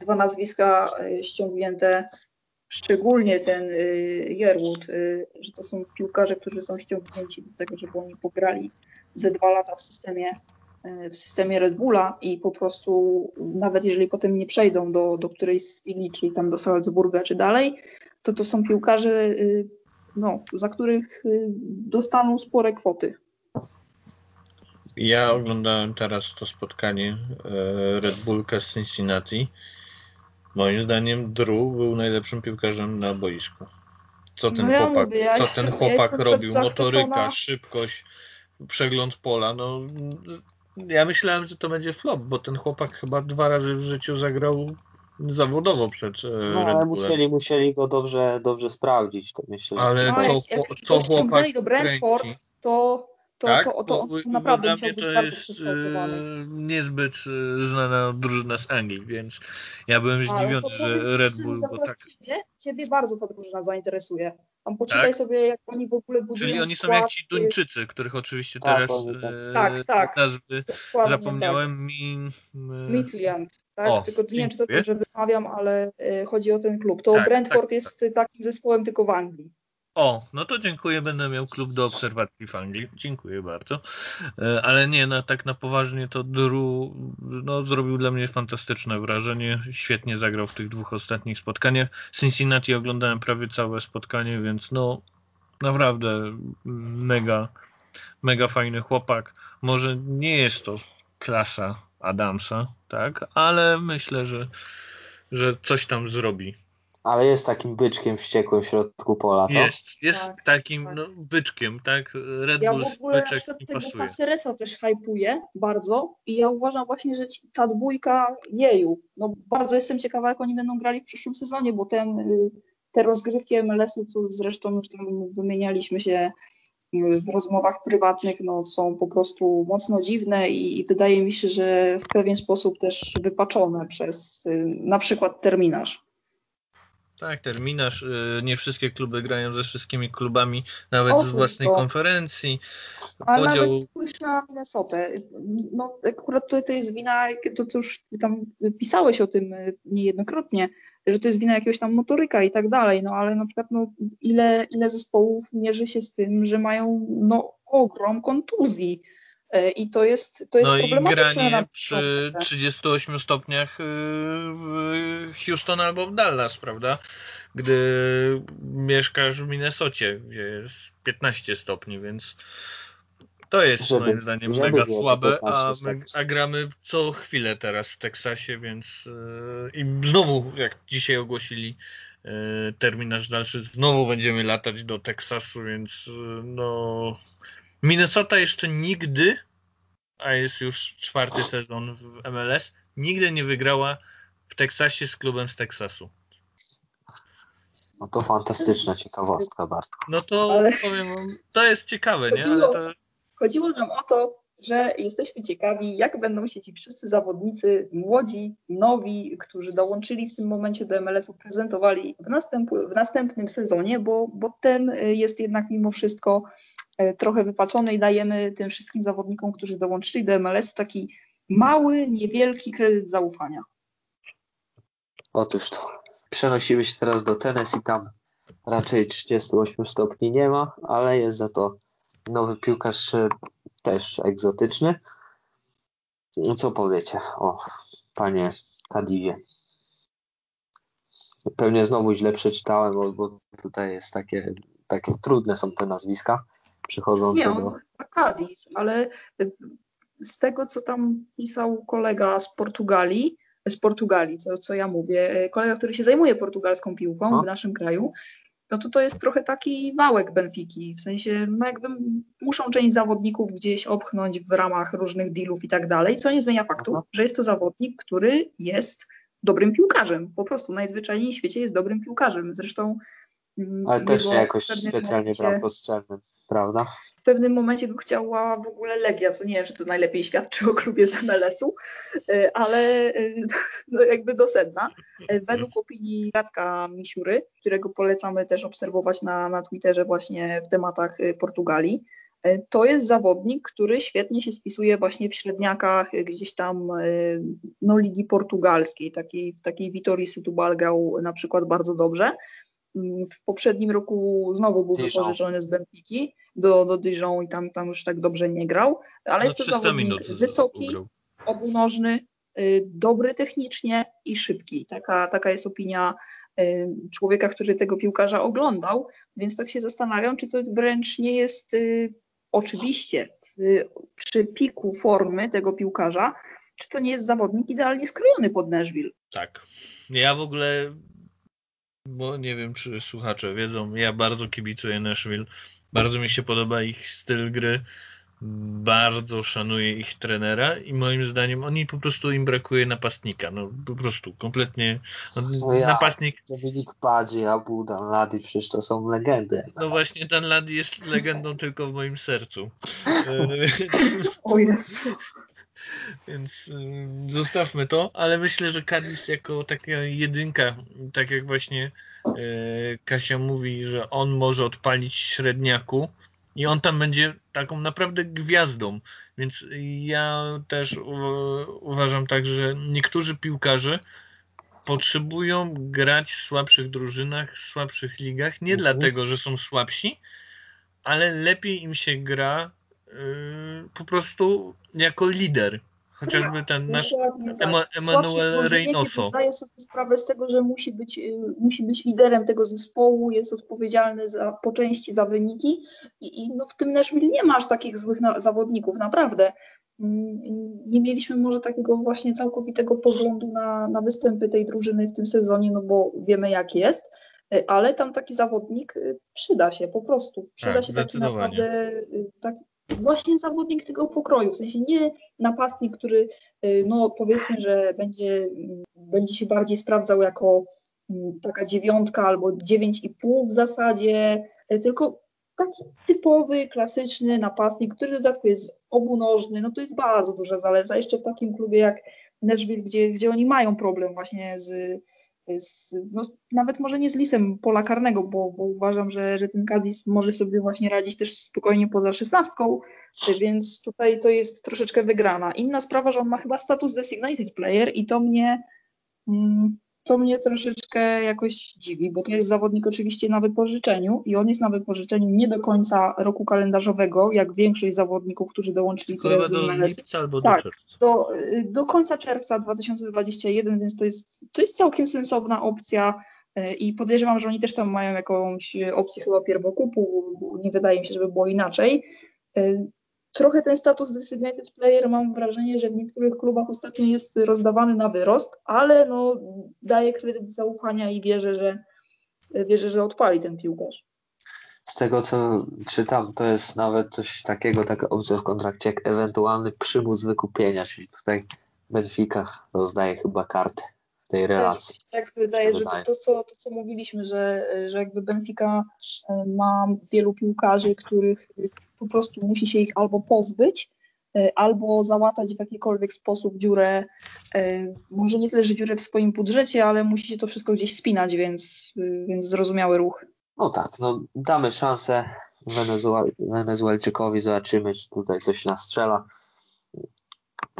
dwa nazwiska ściągnięte. Szczególnie ten y, Jerwood, y, że to są piłkarze, którzy są ściągnięci do tego, żeby oni pograli ze dwa lata w systemie, y, w systemie Red Bulla i po prostu nawet jeżeli potem nie przejdą do, do którejś z ligi, czyli tam do Salzburga czy dalej, to to są piłkarze, y, no, za których y, dostaną spore kwoty. Ja oglądałem teraz to spotkanie y, Red Bullka z Cincinnati. Moim zdaniem Drew był najlepszym piłkarzem na boisku. Co ten no ja chłopak, mówię, ja co ten chłopak ja robił? Motoryka, szybkość, przegląd pola. No, ja myślałem, że to będzie flop, bo ten chłopak chyba dwa razy w życiu zagrał zawodowo przed no, Red Bullem. Ale musieli, musieli go dobrze, dobrze sprawdzić. To myślę, że ale no, co, jak co chłopak do Brentford, kręci, to... To, tak? to, to bo, naprawdę bo musiał być to bardzo przyskakowany. Niezbyt znana drużyna z Anglii, więc ja byłem zdziwiony, że Red Bull... Bo tak... ciebie, ciebie bardzo ta drużyna zainteresuje. Tam poczytaj tak? sobie, jak oni w ogóle budują. Czyli oni skład, są jak ci Duńczycy, których oczywiście tak, teraz tak. E, tak, nazwy tak. zapomniałem. Tak. Mi, e... Midland, tak? O, tylko nie wiem, czy to dobrze wymawiam, ale e, chodzi o ten klub. To tak, Brentford tak, jest tak. takim zespołem tylko w Anglii. O, no to dziękuję, będę miał klub do obserwacji w Anglii, dziękuję bardzo, ale nie, no, tak na poważnie to Drew no, zrobił dla mnie fantastyczne wrażenie, świetnie zagrał w tych dwóch ostatnich spotkaniach, Cincinnati oglądałem prawie całe spotkanie, więc no naprawdę mega, mega fajny chłopak, może nie jest to klasa Adamsa, tak, ale myślę, że, że coś tam zrobi. Ale jest takim byczkiem wściekłym w środku pola, co? Jest, jest tak, takim tak. No, byczkiem, tak? Red ja Bulls w ogóle na przykład tego Caceresa też hypuję bardzo i ja uważam właśnie, że ta dwójka jeju, no bardzo jestem ciekawa, jak oni będą grali w przyszłym sezonie, bo ten, te rozgrywki M L S-u, co zresztą już tam wymienialiśmy się w rozmowach prywatnych, no są po prostu mocno dziwne i, i wydaje mi się, że w pewien sposób też wypaczone przez na przykład terminarz. Tak, terminarz, nie wszystkie kluby grają ze wszystkimi klubami, nawet Otóż w własnej to. konferencji. Ale podział... nawet spójrz na Minnesotę. No akurat to, to jest wina, to, to już tam pisałeś o tym niejednokrotnie, że to jest wina jakiegoś tam motoryka i tak dalej, no ale na przykład no, ile, ile zespołów mierzy się z tym, że mają no, ogrom kontuzji. I to jest, to jest no problematyczne. No i granie przy trzydziestu ośmiu stopniach w Houston albo w Dallas, prawda? Gdy mieszkasz w Minnesocie, gdzie jest piętnaście stopni, więc to jest żeby, moim zdaniem mega słabe, a, my, a gramy co chwilę teraz w Teksasie, więc i znowu, jak dzisiaj ogłosili terminarz dalszy, znowu będziemy latać do Teksasu, więc no... Minnesota jeszcze nigdy, a jest już czwarty sezon w M L S, nigdy nie wygrała w Teksasie z klubem z Teksasu. No to fantastyczna ciekawostka, Bartku. No to ale... powiem wam, to jest ciekawe, chodziło, nie? Ale to... Chodziło nam o to, że jesteśmy ciekawi, jak będą się ci wszyscy zawodnicy, młodzi, nowi, którzy dołączyli w tym momencie do M L S-u, prezentowali w, następ, w następnym sezonie, bo, bo ten jest jednak mimo wszystko trochę wypaczony i dajemy tym wszystkim zawodnikom, którzy dołączyli do M L S-u, taki mały, niewielki kredyt zaufania. Otóż to. Przenosimy się teraz do Tennessee, tam raczej trzydziestu ośmiu stopni nie ma, ale jest za to nowy piłkarz też egzotyczny. Co powiecie o panie Tadiwie? Pewnie znowu źle przeczytałem, bo tutaj jest takie, takie trudne są te nazwiska. Nie, on do... Cadiz, ale z tego, co tam pisał kolega z Portugalii, z Portugalii, co, co ja mówię, kolega, który się zajmuje portugalską piłką no. w naszym kraju, no to to jest trochę taki wałek Benfiki, w sensie no jakby muszą część zawodników gdzieś opchnąć w ramach różnych dealów i tak dalej, co nie zmienia faktu, no. że jest to zawodnik, który jest dobrym piłkarzem, po prostu najzwyczajniej w świecie jest dobrym piłkarzem, zresztą ale nie też nie jakoś specjalnie bramko strzelny, prawda? W pewnym momencie go chciała w ogóle Legia, co nie wiem, czy to najlepiej świadczy o klubie z M L S-u, ale no jakby do sedna. Według opinii Radka Misiury, którego polecamy też obserwować na, na Twitterze właśnie w tematach Portugalii, to jest zawodnik, który świetnie się spisuje właśnie w średniakach gdzieś tam no, Ligi Portugalskiej, takiej, w takiej Vitorii Setúbal grał na przykład bardzo dobrze. W poprzednim roku znowu był wypożyczony z Benfiki do, do Dijon i tam, tam już tak dobrze nie grał, ale no jest to zawodnik wysoki, ugrał. obunożny, y, dobry technicznie i szybki. Taka, taka jest opinia y, człowieka, który tego piłkarza oglądał, więc tak się zastanawiam, czy to wręcz nie jest y, oczywiście y, przy piku formy tego piłkarza, czy to nie jest zawodnik idealnie skrojony pod Nashville. Tak. Ja w ogóle... Bo nie wiem, czy słuchacze wiedzą, ja bardzo kibicuję Nashville, bardzo mi się podoba ich styl gry, bardzo szanuję ich trenera i moim zdaniem oni po prostu im brakuje napastnika, no po prostu kompletnie no, ja, napastnik... Dominik Badzi, Abu Danladi, przecież to są legendy. No właśnie, Danladi jest legendą tylko w moim sercu. O Jezu. Więc y, zostawmy to, ale myślę, że Cadiz jako taka jedynka, tak jak właśnie y, Kasia mówi, że on może odpalić średniaku i on tam będzie taką naprawdę gwiazdą, więc ja też u, uważam tak, że niektórzy piłkarze potrzebują grać w słabszych drużynach, w słabszych ligach, nie dlatego, że są słabsi, ale lepiej im się gra po prostu jako lider. Chociażby ten nasz Ema- Emanuel Reynoso. Zdaje sobie sprawę z tego, że musi być, musi być liderem tego zespołu, jest odpowiedzialny za, po części za wyniki i, i no w tym Nashville nie masz takich złych na- zawodników, naprawdę. nie mieliśmy może takiego właśnie całkowitego poglądu na, na występy tej drużyny w tym sezonie, no bo wiemy jak jest, ale tam taki zawodnik przyda się po prostu. Przyda tak, się taki naprawdę taki właśnie zawodnik tego pokroju, w sensie nie napastnik, który no powiedzmy, że będzie, będzie się bardziej sprawdzał jako taka dziewiątka albo dziewięć i pół w zasadzie, tylko taki typowy, klasyczny napastnik, który w dodatku jest obunożny, no to jest bardzo duża zaleta, jeszcze w takim klubie jak Nashville, gdzie, gdzie oni mają problem właśnie z, z no, nawet może nie z lisem pola karnego, bo, bo uważam, że, że ten Cadiz może sobie właśnie radzić też spokojnie poza szesnastką, więc tutaj to jest troszeczkę wygrana. Inna sprawa, że on ma chyba status designated player i to mnie... Mm, To mnie troszeczkę jakoś dziwi, bo to jest zawodnik oczywiście na wypożyczeniu i on jest na wypożyczeniu nie do końca roku kalendarzowego, jak większość zawodników, którzy dołączyli do, do lipca albo tak, do czerwca. Do, do końca czerwca dwa tysiące dwudziestego pierwszego, więc to jest, to jest całkiem sensowna opcja i podejrzewam, że oni też tam mają jakąś opcję chyba pierwokupu, nie wydaje mi się, żeby było inaczej. Trochę ten status designated player mam wrażenie, że w niektórych klubach ostatnio jest rozdawany na wyrost, ale no daję kredyt zaufania i wierzę, że wierzę, że odpali ten piłkarz. Z tego co czytam, to jest nawet coś takiego, taka opcja w kontrakcie jak ewentualny przymus wykupienia, czyli tutaj Benfica rozdaje chyba karty w tej relacji. Tak, tak wydaje, że to, to, co, to co mówiliśmy, że, że jakby Benfica ma wielu piłkarzy, których po prostu musi się ich albo pozbyć, albo załatać w jakikolwiek sposób dziurę, może nie tyle, że dziurę w swoim budżecie, ale musi się to wszystko gdzieś spinać, więc, więc zrozumiały ruch. No tak, no damy szansę Wenezuel- Wenezuelczykowi, zobaczymy, czy tutaj coś nastrzela.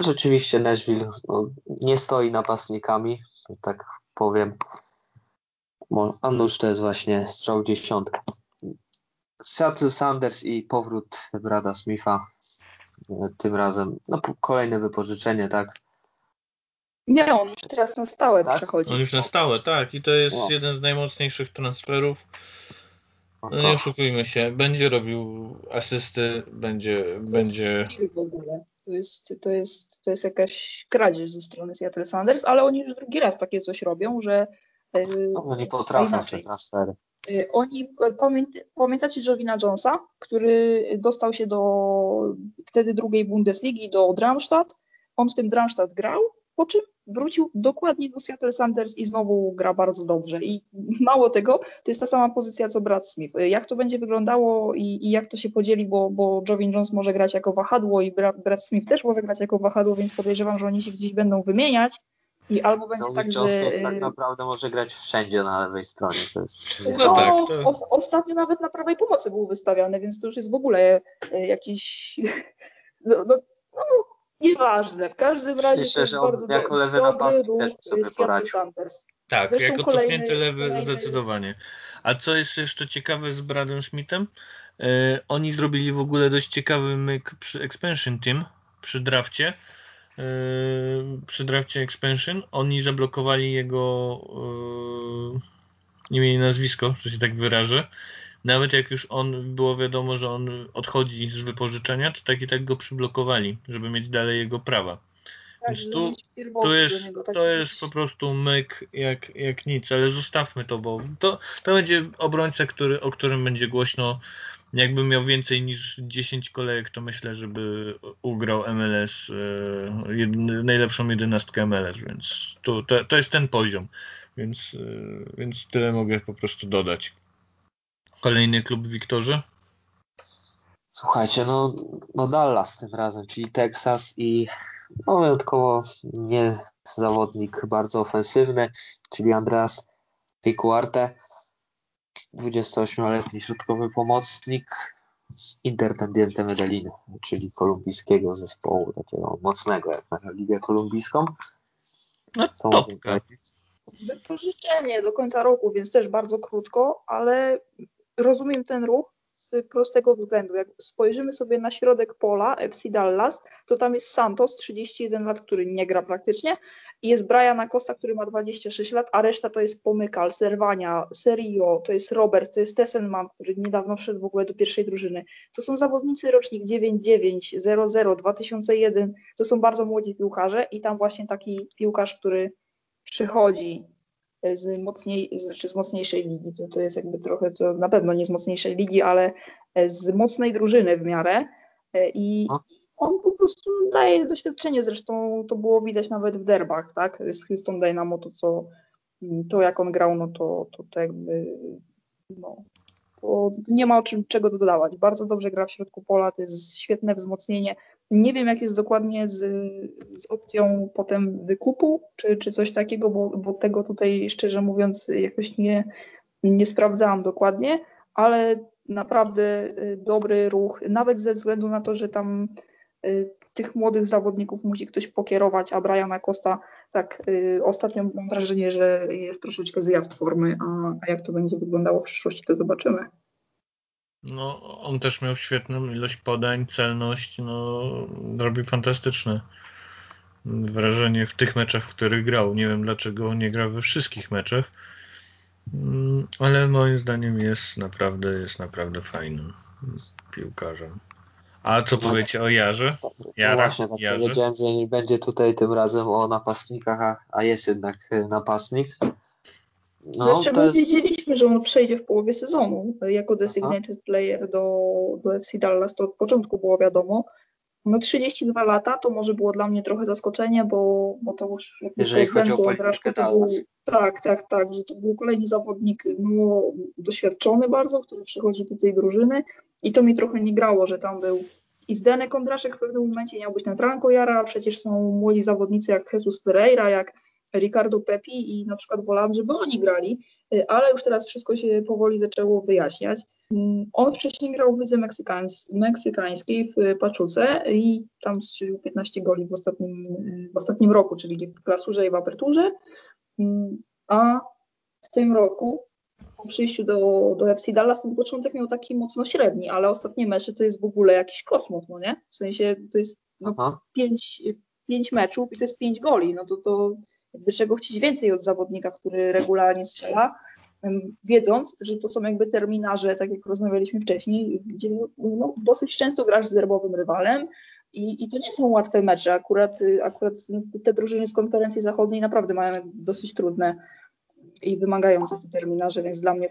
Rzeczywiście Nashville no, nie stoi napastnikami, tak powiem. A nuż to jest właśnie strzał dziesiątka. Seattle Sounders i powrót Brada Smitha, tym razem no, kolejne wypożyczenie, tak? Nie, on już teraz na stałe tak? przechodzi. On już na stałe, tak. I to jest no. jeden z najmocniejszych transferów. No, no nie oszukujmy się, będzie robił asysty, będzie... To będzie... jest w ogóle. To jest, to, jest, to jest jakaś kradzież ze strony Seattle Sounders, ale oni już drugi raz takie coś robią, że... No, oni potrafią te transfery. Oni, pamiętacie Jovina Jonesa, który dostał się do wtedy drugiej Bundesligi, do Darmstadt. On w tym Darmstadt grał, po czym wrócił dokładnie do Seattle Sounders i znowu gra bardzo dobrze. I mało tego, to jest ta sama pozycja co Brad Smith. Jak to będzie wyglądało i, i jak to się podzieli, bo, bo Jovin Jones może grać jako wahadło i Brad, Brad Smith też może grać jako wahadło, więc podejrzewam, że oni się gdzieś będą wymieniać. I albo będzie no, tak, że... tak naprawdę może grać wszędzie na lewej stronie. To jest... no, tak, to... o, ostatnio nawet na prawej pomocy był wystawiany, więc to już jest w ogóle jakiś... No, no, no nieważne. W każdym razie myślę, to jest że on bardzo jako lewy napastnik też sobie poradził. Tak, zresztą jako cofnięty lewy kolejny... zdecydowanie. A co jest jeszcze ciekawe z Bradem Smithem? Yy, oni zrobili w ogóle dość ciekawy myk przy Expansion Team, przy drafcie. Yy, przy drafcie Expansion oni zablokowali jego yy, imię i nazwisko, że się tak wyrażę. Nawet jak już on było wiadomo, że on odchodzi z wypożyczenia, to tak i tak go przyblokowali, żeby mieć dalej jego prawa. Tak, Więc tu, tu jest, niego, tak to jest po prostu myk jak, jak nic, ale zostawmy to, bo to, to będzie obrońca, który, o którym będzie głośno. Jakbym miał więcej niż dziesięć kolejek, to myślę, żeby ugrał M L S, jedyny, najlepszą jedenastkę M L S, więc to, to, to jest ten poziom, więc, więc tyle mogę po prostu dodać. Kolejny klub, Wiktorze? Słuchajcie, no, no Dallas tym razem, czyli Texas i no, wyjątkowo nie zawodnik bardzo ofensywny, czyli Andreas Ricuarte. dwudziestoośmioletni środkowy pomocnik z Independiente Medellin, czyli kolumbijskiego zespołu, takiego mocnego jak na Ligę Kolumbijską. No to wypożyczenie do końca roku, więc też bardzo krótko, ale rozumiem ten ruch. z prostego względu. Jak spojrzymy sobie na środek pola F C Dallas, to tam jest Santos, trzydzieści jeden lat, który nie gra praktycznie, i jest Brian Acosta, który ma dwadzieścia sześć lat, a reszta to jest Pomykal, Serwania, Serio, to jest Robert, to jest Tessenman, który niedawno wszedł w ogóle do pierwszej drużyny. To są zawodnicy rocznik dziewięćdziesiąt dziewięć, zero zero, dwa tysiące jeden, to są bardzo młodzi piłkarze i tam właśnie taki piłkarz, który przychodzi z, mocniej, czy z mocniejszej ligi, to, to jest jakby trochę, to na pewno nie z mocniejszej ligi, ale z mocnej drużyny w miarę, i on po prostu daje doświadczenie, zresztą to było widać nawet w derbach, tak, z Houston Dynamo, to co, to jak on grał, no to, to, to jakby, no, to nie ma o czym, czego dodawać, bardzo dobrze gra w środku pola, to jest świetne wzmocnienie. Nie wiem, jak jest dokładnie z, z opcją potem wykupu, czy, czy coś takiego, bo, bo tego tutaj, szczerze mówiąc, jakoś nie, nie sprawdzałam dokładnie, ale naprawdę dobry ruch, nawet ze względu na to, że tam y, tych młodych zawodników musi ktoś pokierować, a Brian Acosta, tak y, ostatnio mam wrażenie, że jest troszeczkę zjazd formy, a, a jak to będzie wyglądało w przyszłości, to zobaczymy. No, on też miał świetną ilość podań, celność, no, robi fantastyczne wrażenie w tych meczach, w których grał. Nie wiem, dlaczego nie gra we wszystkich meczach, ale moim zdaniem jest naprawdę, jest naprawdę fajnym piłkarzem. A co powiecie o Jarze? Jara, właśnie, tak Jarze? Powiedziałem, że nie będzie tutaj tym razem o napastnikach, a jest jednak napastnik. No, Zresztą my jest... wiedzieliśmy, że on przejdzie w połowie sezonu jako designated Aha. player do, do F C Dallas, to od początku było wiadomo. No trzydzieści dwa lata to może było dla mnie trochę zaskoczenie, bo, bo to już... Jak Jeżeli chodzi o politykę Dallas. Tak, tak, tak, że to był kolejny zawodnik no, doświadczony bardzo, który przychodzi do tej drużyny i to mi trochę nie grało, że tam był i Zdenek Ondraszek w pewnym momencie miał być na Franco Jara, a przecież są młodzi zawodnicy jak Jesus Pereira, jak Ricardo Pepi i na przykład wolałam, żeby oni grali, ale już teraz wszystko się powoli zaczęło wyjaśniać. On wcześniej grał w lidze meksykańs- meksykańskiej w Paczuce i tam strzelił piętnaście goli w ostatnim, w ostatnim roku, czyli w klasurze i w aperturze, a w tym roku po przyjściu do, do F C Dallas ten początek miał taki mocno średni, ale ostatnie mecze to jest w ogóle jakiś kosmos, no nie? W sensie to jest no, pięć, pięć meczów i to jest pięć goli, no to to jakby czego chcieć więcej od zawodnika, który regularnie strzela, wiedząc, że to są jakby terminarze, tak jak rozmawialiśmy wcześniej, gdzie no, dosyć często grasz z derbowym rywalem i, i to nie są łatwe mecze. Akurat, akurat te drużyny z konferencji zachodniej naprawdę mają dosyć trudne i wymagające te terminarze, więc dla mnie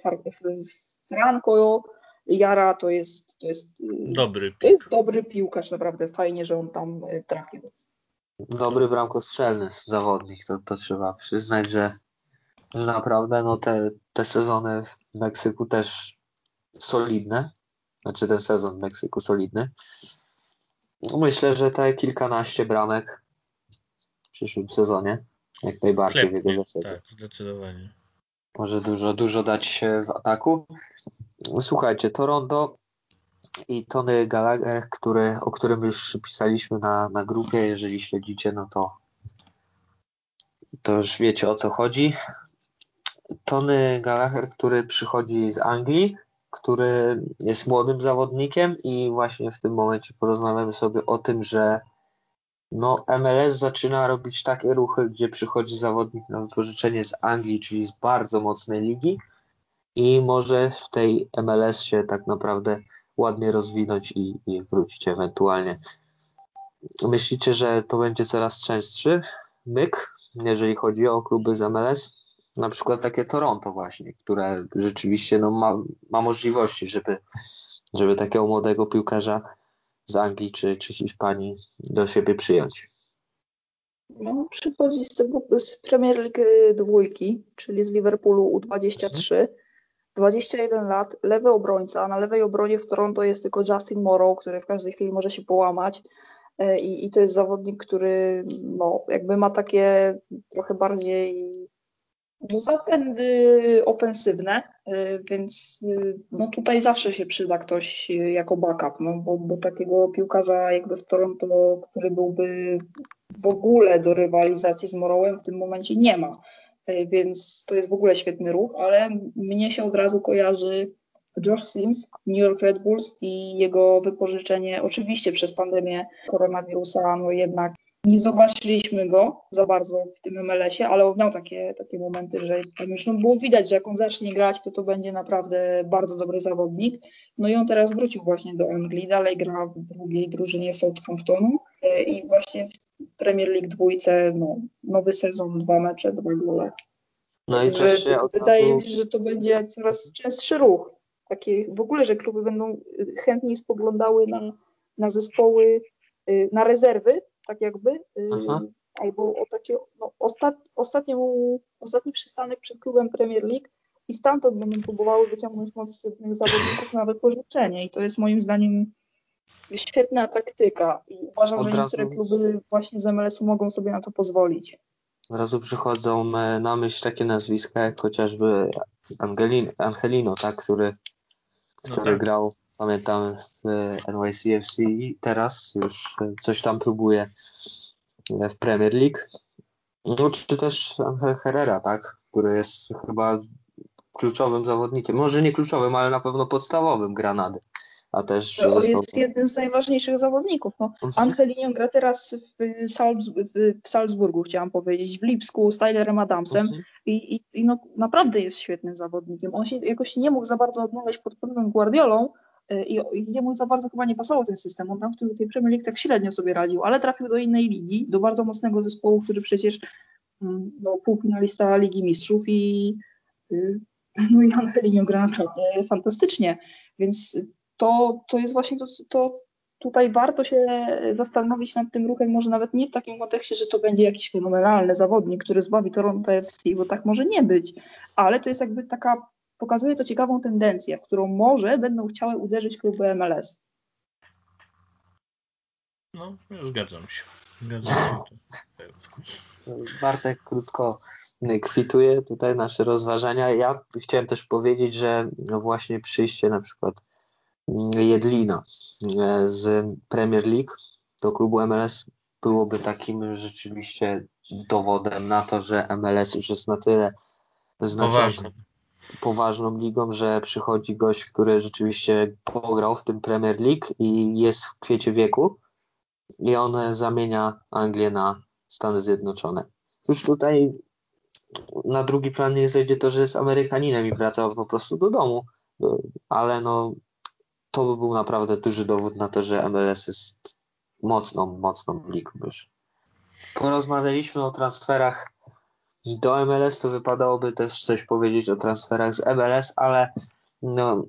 Franco Jara to jest, to jest, dobry, to jest dobry piłkarz, naprawdę fajnie, że on tam trafił. Dobry bramkostrzelny zawodnik, to, to trzeba przyznać, że, że naprawdę no te, te sezony w Meksyku też solidne, znaczy ten sezon w Meksyku solidny. Myślę, że te kilkanaście bramek w przyszłym sezonie jak najbardziej w jego zasadzie. Tak, zdecydowanie. Może dużo, dużo dać się w ataku. Słuchajcie, Toronto i Tony Gallagher, który, o którym już pisaliśmy na, na grupie, jeżeli śledzicie, no to, to już wiecie, o co chodzi. Tony Gallagher, który przychodzi z Anglii, który jest młodym zawodnikiem i właśnie w tym momencie porozmawiamy sobie o tym, że no M L S zaczyna robić takie ruchy, gdzie przychodzi zawodnik na wypożyczenie z Anglii, czyli z bardzo mocnej ligi i może w tej M L S się tak naprawdę ładnie rozwinąć i, i wrócić ewentualnie. Myślicie, że to będzie coraz częstszy myk, jeżeli chodzi o kluby z M L S? Na przykład takie Toronto właśnie, które rzeczywiście no, ma, ma możliwości, żeby, żeby takiego młodego piłkarza z Anglii czy, czy Hiszpanii do siebie przyjąć. No, przychodzi z tego z Premier League dwójki, czyli z Liverpoolu U dwadzieścia trzy. Mhm. dwadzieścia jeden lat, lewy obrońca, na lewej obronie w Toronto jest tylko Justin Morrow, który w każdej chwili może się połamać i, i to jest zawodnik, który no, jakby ma takie trochę bardziej no, zapędy ofensywne, więc no, tutaj zawsze się przyda ktoś jako backup, no, bo, bo takiego piłkarza jakby w Toronto, który byłby w ogóle do rywalizacji z Morrowem w tym momencie nie ma. Więc to jest w ogóle świetny ruch, ale mnie się od razu kojarzy Josh Sims, New York Red Bulls i jego wypożyczenie oczywiście przez pandemię koronawirusa, no jednak nie zobaczyliśmy go za bardzo w tym em el esie, ale on miał takie, takie momenty, że tam już no było widać, że jak on zacznie grać, to to będzie naprawdę bardzo dobry zawodnik. No i on teraz wrócił właśnie do Anglii, dalej gra w drugiej drużynie Southamptonu i właśnie w Premier League dwójce, no, nowy sezon, dwa mecze, dwa gole. No i że też się wydaje mi się, że to będzie coraz częstszy ruch. Takie, w ogóle, że kluby będą chętniej spoglądały na, na zespoły, na rezerwy, tak jakby, Aha. albo o takie, no, ostat, ostatni, ostatni przystanek przed klubem Premier League i stamtąd będą próbowały wyciągnąć mocnych zawodników na wypożyczenie i to jest moim zdaniem świetna taktyka i uważam, Od że niektóre razu... kluby właśnie z em el esu mogą sobie na to pozwolić. Od razu przychodzą na myśl takie nazwiska jak chociażby Angelin, Ángeliño, tak, który, który no tak. grał, pamiętam, w en waj si ef si i teraz już coś tam próbuje w Premier League. No, czy też Ángel Herrera, tak, który jest chyba kluczowym zawodnikiem, może nie kluczowym, ale na pewno podstawowym Granady. A też to jest zresztą... jednym z najważniejszych zawodników. No, Ángeliño gra teraz w, Salzb- w Salzburgu, chciałam powiedzieć, w Lipsku z Tylerem Adamsem i, i, i no, naprawdę jest świetnym zawodnikiem. On się jakoś nie mógł za bardzo odnaleźć pod pewnym Guardiolą i, i jemu za bardzo chyba nie pasował ten system. On tam w tym, tej Premier League tak średnio sobie radził, ale trafił do innej ligi, do bardzo mocnego zespołu, który przecież no, półfinalista Ligi Mistrzów i, no, i Ángeliño gra naprawdę fantastycznie, więc To, to jest właśnie, to, to tutaj warto się zastanowić nad tym ruchem, może nawet nie w takim kontekście, że to będzie jakiś fenomenalny zawodnik, który zbawi Toronto F C, bo tak może nie być, ale to jest jakby taka, pokazuje to ciekawą tendencję, w którą może będą chciały uderzyć kluby em el es. No, zgadzam się. Zgadzam się. Bartek krótko kwituje tutaj nasze rozważania. Ja chciałem też powiedzieć, że no właśnie przyjście na przykład Jedlina z Premier League do klubu em el es byłoby takim rzeczywiście dowodem na to, że em el es już jest na tyle znaczącą, poważną ligą, że przychodzi gość, który rzeczywiście pograł w tym Premier League i jest w kwiecie wieku i on zamienia Anglię na Stany Zjednoczone. Już tutaj na drugi plan nie zejdzie to, że jest Amerykaninem i wraca po prostu do domu, ale no to by był naprawdę duży dowód na to, że em el es jest mocną, mocną ligą już. Porozmawialiśmy o transferach do em el es, to wypadałoby też coś powiedzieć o transferach z em el es, ale no,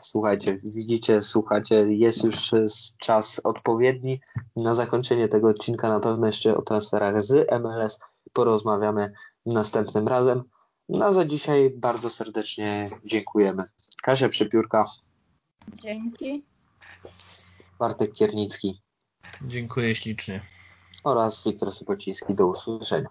słuchajcie, widzicie, słuchacie, jest już czas odpowiedni. Na zakończenie tego odcinka na pewno jeszcze o transferach z em el es porozmawiamy następnym razem. No za dzisiaj bardzo serdecznie dziękujemy. Kasia Przypiórka. Dzięki. Bartek Kiernicki. Dziękuję ślicznie. Oraz Wiktor Sopociński. Do usłyszenia.